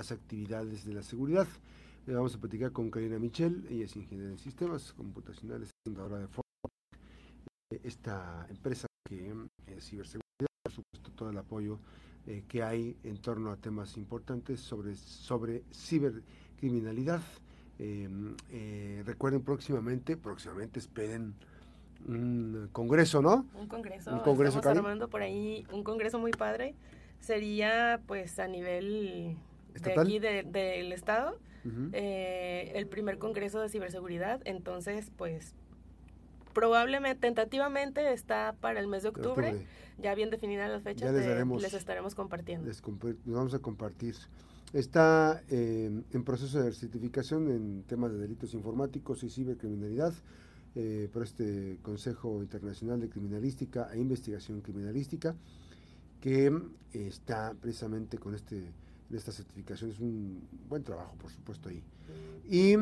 las actividades de la seguridad. Vamos a platicar con Karina Michel, ella es ingeniera en sistemas computacionales, fundadora de Forentec, esta empresa que es ciberseguridad, por supuesto todo el apoyo que hay en torno a temas importantes sobre cibercriminalidad. Recuerden próximamente esperen un congreso, ¿no? Un congreso estamos armando por ahí, un congreso muy padre. Sería pues a nivel ¿estatal? De aquí del estado, uh-huh. El primer congreso de ciberseguridad. Entonces pues probablemente, tentativamente está para el mes de octubre. Ya bien definidas las fechas, les estaremos compartiendo. Les vamos a compartir. Está en proceso de certificación en temas de delitos informáticos y cibercriminalidad por este Consejo Internacional de Criminalística e Investigación Criminalística, que está precisamente con esta certificación. Es un buen trabajo, por supuesto, ahí. Y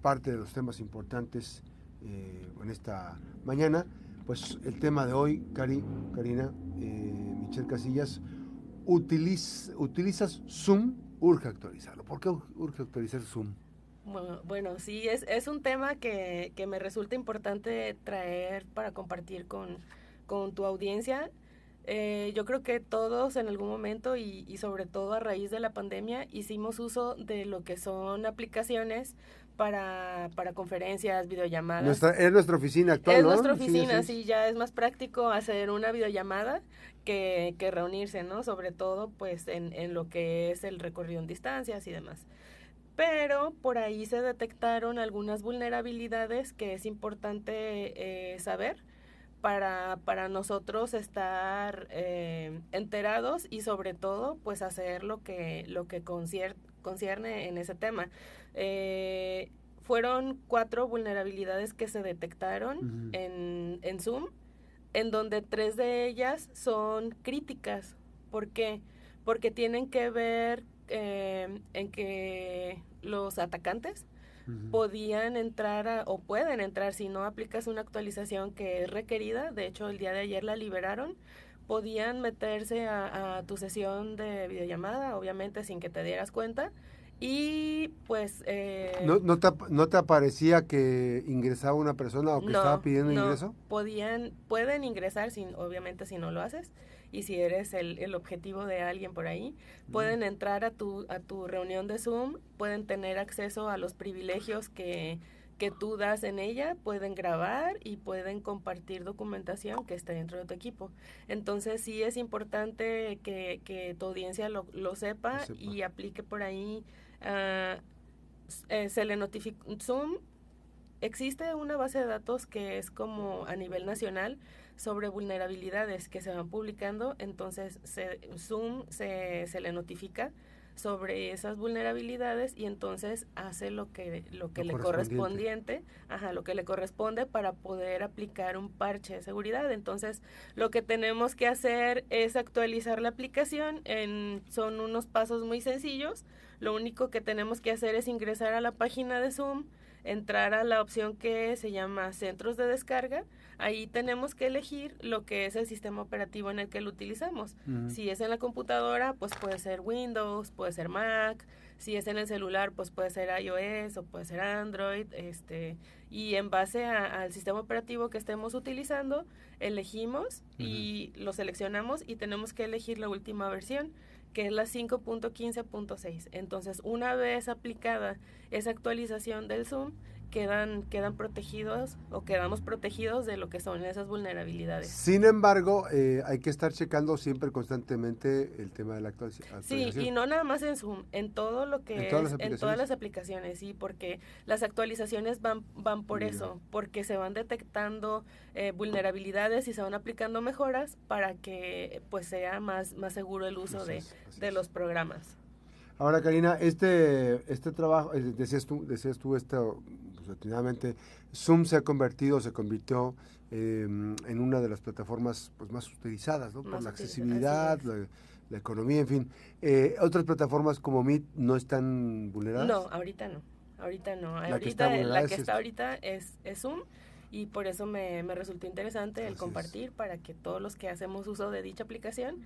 parte de los temas importantes en esta mañana, pues el tema de hoy, Karina Michel Casillas, ¿utilizas Zoom? Urge actualizarlo. ¿Por qué urge actualizar Zoom? Bueno, sí, es un tema que me resulta importante traer para compartir con tu audiencia. Yo creo que todos en algún momento y sobre todo a raíz de la pandemia hicimos uso de lo que son aplicaciones para conferencias, videollamadas. Es nuestra oficina actual, ¿no? Es nuestra oficina, sí, ya es más práctico hacer una videollamada que reunirse, ¿no? Sobre todo, pues, en lo que es el recorrido en distancias y demás. Pero por ahí se detectaron algunas vulnerabilidades que es importante saber para nosotros estar enterados y, sobre todo, pues, hacer lo que concierne en ese tema. Fueron 4 vulnerabilidades que se detectaron uh-huh. en Zoom, en donde 3 de ellas son críticas. ¿Por qué? Porque tienen que ver en que los atacantes uh-huh. podían entrar o pueden entrar si no aplicas una actualización que es requerida. De hecho, el día de ayer la liberaron. Podían meterse a tu sesión de videollamada, obviamente sin que te dieras cuenta. Y pues... ¿No te aparecía que ingresaba una persona o que estaba pidiendo ingreso? Pueden ingresar, obviamente si no lo haces, y si eres el objetivo de alguien por ahí, pueden entrar a tu reunión de Zoom, pueden tener acceso a los privilegios que tú das en ella, pueden grabar y pueden compartir documentación que está dentro de tu equipo. Entonces sí es importante que tu audiencia lo sepa y aplique por ahí. Se le notifica Zoom. Existe una base de datos que es como a nivel nacional sobre vulnerabilidades que se van publicando, entonces Zoom se le notifica sobre esas vulnerabilidades y entonces hace lo que le correspondiente, lo que le corresponde para poder aplicar un parche de seguridad. Entonces, lo que tenemos que hacer es actualizar la aplicación, son unos pasos muy sencillos. Lo único que tenemos que hacer es ingresar a la página de Zoom, entrar a la opción que se llama Centros de Descarga. Ahí tenemos que elegir lo que es el sistema operativo en el que lo utilizamos. Uh-huh. Si es en la computadora, pues puede ser Windows, puede ser Mac. Si es en el celular, pues puede ser iOS o puede ser Android. Y en base al sistema operativo que estemos utilizando, elegimos uh-huh. y lo seleccionamos y tenemos que elegir la última versión, que es la 5.15.6. Entonces, una vez aplicada esa actualización del Zoom, quedan protegidos o quedamos protegidos de lo que son esas vulnerabilidades. Sin embargo, hay que estar checando siempre constantemente el tema de la actualización. Sí, y no nada más en Zoom, en todo lo que en todas las aplicaciones, sí, porque las actualizaciones van por eso, porque se van detectando vulnerabilidades y se van aplicando mejoras para que pues sea más seguro el uso de los programas. Ahora, Karina, este trabajo, decías tú esto, atinadamente, Zoom se convirtió en una de las plataformas pues más utilizadas, ¿no? Por la accesibilidad, la economía, en fin. ¿Otras plataformas como Meet no están vulneradas? No, ahorita no. La que está ahorita es Zoom. Y por eso me resultó interesante el compartir para que todos los que hacemos uso de dicha aplicación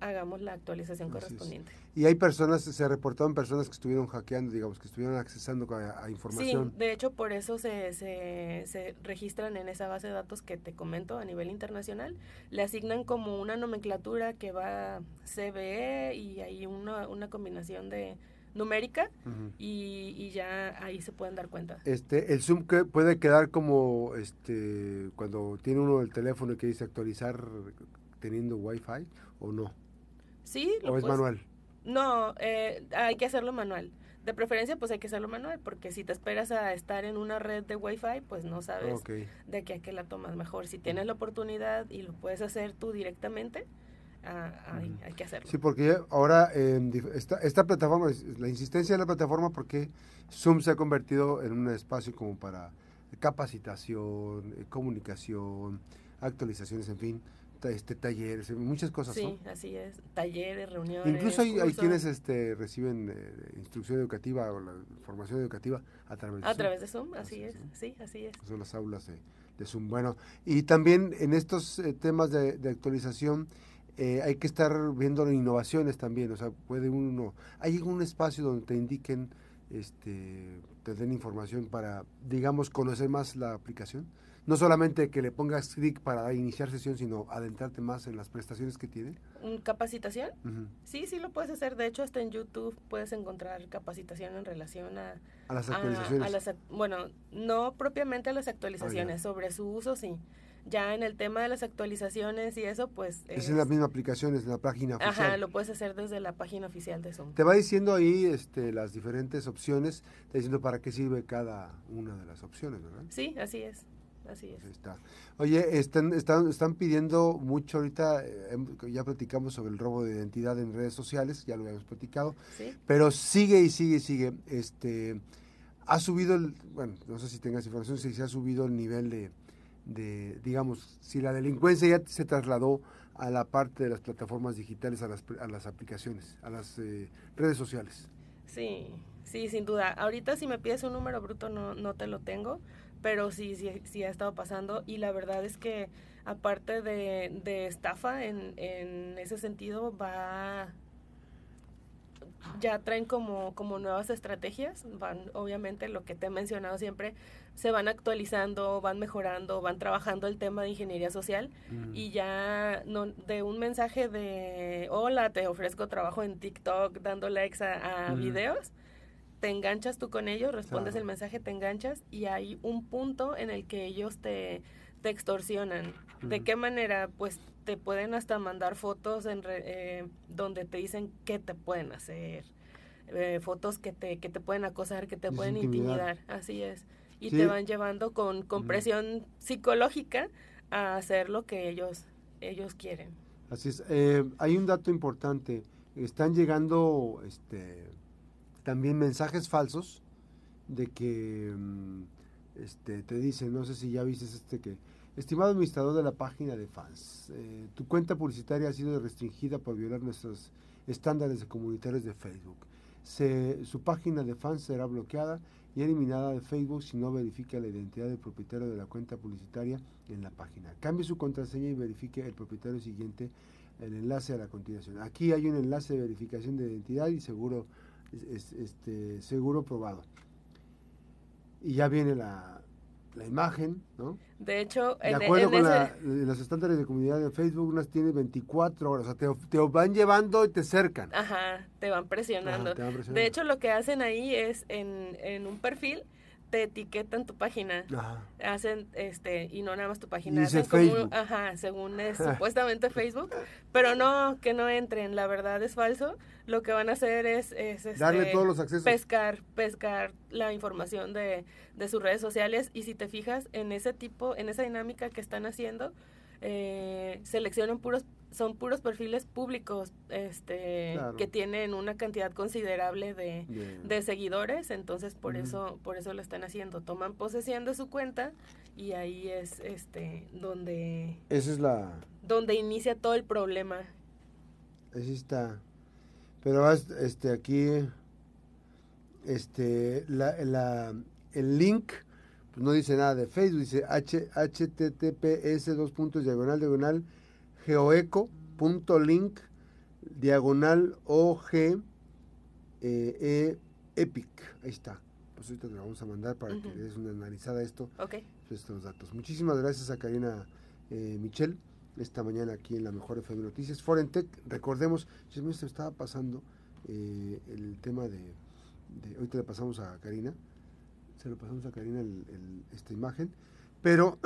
hagamos la actualización correspondiente. Y hay personas, se reportaron personas que estuvieron hackeando, digamos, que estuvieron accesando a información. Sí, de hecho por eso se registran en esa base de datos que te comento a nivel internacional, le asignan como una nomenclatura que va CVE y hay una combinación de numérica, uh-huh, y ya ahí se pueden dar cuenta. El Zoom que puede quedar como cuando tiene uno el teléfono que dice actualizar teniendo Wi-Fi o no. Sí, o es manual. No, hay que hacerlo manual. De preferencia, pues hay que hacerlo manual, porque si te esperas a estar en una red de Wi-Fi, pues no sabes de qué a qué la tomas mejor. Si tienes la oportunidad y lo puedes hacer tú directamente, hay que hacerlo. Sí, porque ahora esta plataforma, la insistencia de la plataforma, porque Zoom se ha convertido en un espacio como para capacitación, comunicación, actualizaciones, en fin, talleres, muchas cosas. Sí, ¿no? Así es, talleres, reuniones. Incluso hay quienes reciben instrucción educativa o la formación educativa a través de Zoom. A través de Zoom, así es. Sí, así es. Son las aulas de Zoom. Bueno, y también en estos temas de actualización, hay que estar viendo innovaciones también, o sea, puede uno, hay un espacio donde te indiquen, te den información para, digamos, conocer más la aplicación, no solamente que le pongas clic para iniciar sesión, sino adentrarte más en las prestaciones que tiene. ¿Capacitación? Uh-huh. Sí, lo puedes hacer, de hecho, hasta en YouTube puedes encontrar capacitación en relación a las actualizaciones. Bueno, no propiamente a las actualizaciones, sobre su uso, sí. Ya en el tema de las actualizaciones y eso, pues... Es en la misma aplicación, es en la página oficial. Ajá, lo puedes hacer desde la página oficial de Zoom. Te va diciendo ahí las diferentes opciones, te va diciendo para qué sirve cada una de las opciones, ¿verdad? Sí, así es. Ahí está. Oye, están pidiendo mucho ahorita, ya platicamos sobre el robo de identidad en redes sociales, ya lo habíamos platicado, ¿sí? Pero sigue, ha subido, bueno, no sé si tengas información, si se ha subido el nivel de, digamos, si la delincuencia ya se trasladó a la parte de las plataformas digitales, a las aplicaciones, a las redes sociales. Sí, sin duda. Ahorita si me pides un número bruto no te lo tengo, pero sí ha estado pasando y la verdad es que aparte de estafa en ese sentido ya traen como nuevas estrategias, van obviamente lo que te he mencionado siempre, se van actualizando, van mejorando, van trabajando el tema de ingeniería social y ya no, de un mensaje de hola, te ofrezco trabajo en TikTok dando likes a videos, te enganchas tú con ellos, respondes el mensaje, te enganchas y hay un punto en el que ellos te extorsionan. ¿De qué manera? Pues te pueden hasta mandar fotos donde te dicen qué te pueden hacer, fotos que te pueden acosar, que te pueden intimidar, así es. Y te van llevando con presión psicológica a hacer lo que ellos quieren. Así es. Hay un dato importante. Están llegando también mensajes falsos de que te dicen, no sé si ya viste que... Estimado administrador de la página de fans, tu cuenta publicitaria ha sido restringida por violar nuestros estándares comunitarios de Facebook. Su página de fans será bloqueada y eliminada de Facebook si no verifica la identidad del propietario de la cuenta publicitaria en la página. Cambie su contraseña y verifique el propietario siguiente, el enlace a la continuación. Aquí hay un enlace de verificación de identidad y seguro probado. Y ya viene la imagen, ¿no? De hecho, de acuerdo con los estándares de comunidad de Facebook, unas tiene 24 horas, o sea, te van llevando y te cercan. Ajá, te van presionando. De hecho, lo que hacen ahí es, en un perfil, te etiquetan tu página. Ajá. Hacen, y no nada más tu página. Hacen como, según es supuestamente Facebook, pero no, que no entren, la verdad es falso. Lo que van a hacer es darle todos los accesos. Pescar la información de sus redes sociales y si te fijas en en esa dinámica que están haciendo, seleccionan son puros perfiles públicos, que tienen una cantidad considerable de seguidores, entonces por eso lo están haciendo, toman posesión de su cuenta y ahí es donde donde inicia todo el problema. Así está. Pero aquí el link pues no dice nada de Facebook, dice https://geoeco.link diagonal OG EPIC. Ahí está. Pues ahorita te lo vamos a mandar para que le des una analizada a esto. Ok. Estos datos. Muchísimas gracias a Karina Michel esta mañana aquí en la Mejor FM Noticias. Forentec, recordemos, se me estaba pasando el tema de ahorita le pasamos a Karina, esta imagen, pero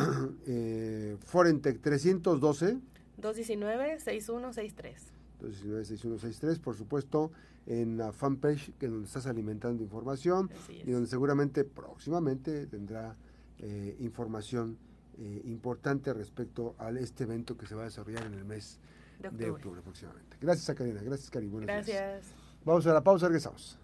Forentec 312 219-6163. 219-6163, por supuesto, en la fanpage, que es donde estás alimentando información y donde seguramente próximamente tendrá información importante respecto a este evento que se va a desarrollar en el mes de octubre aproximadamente. Gracias a Karina, gracias Karina. Buenos días. Vamos a la pausa, regresamos.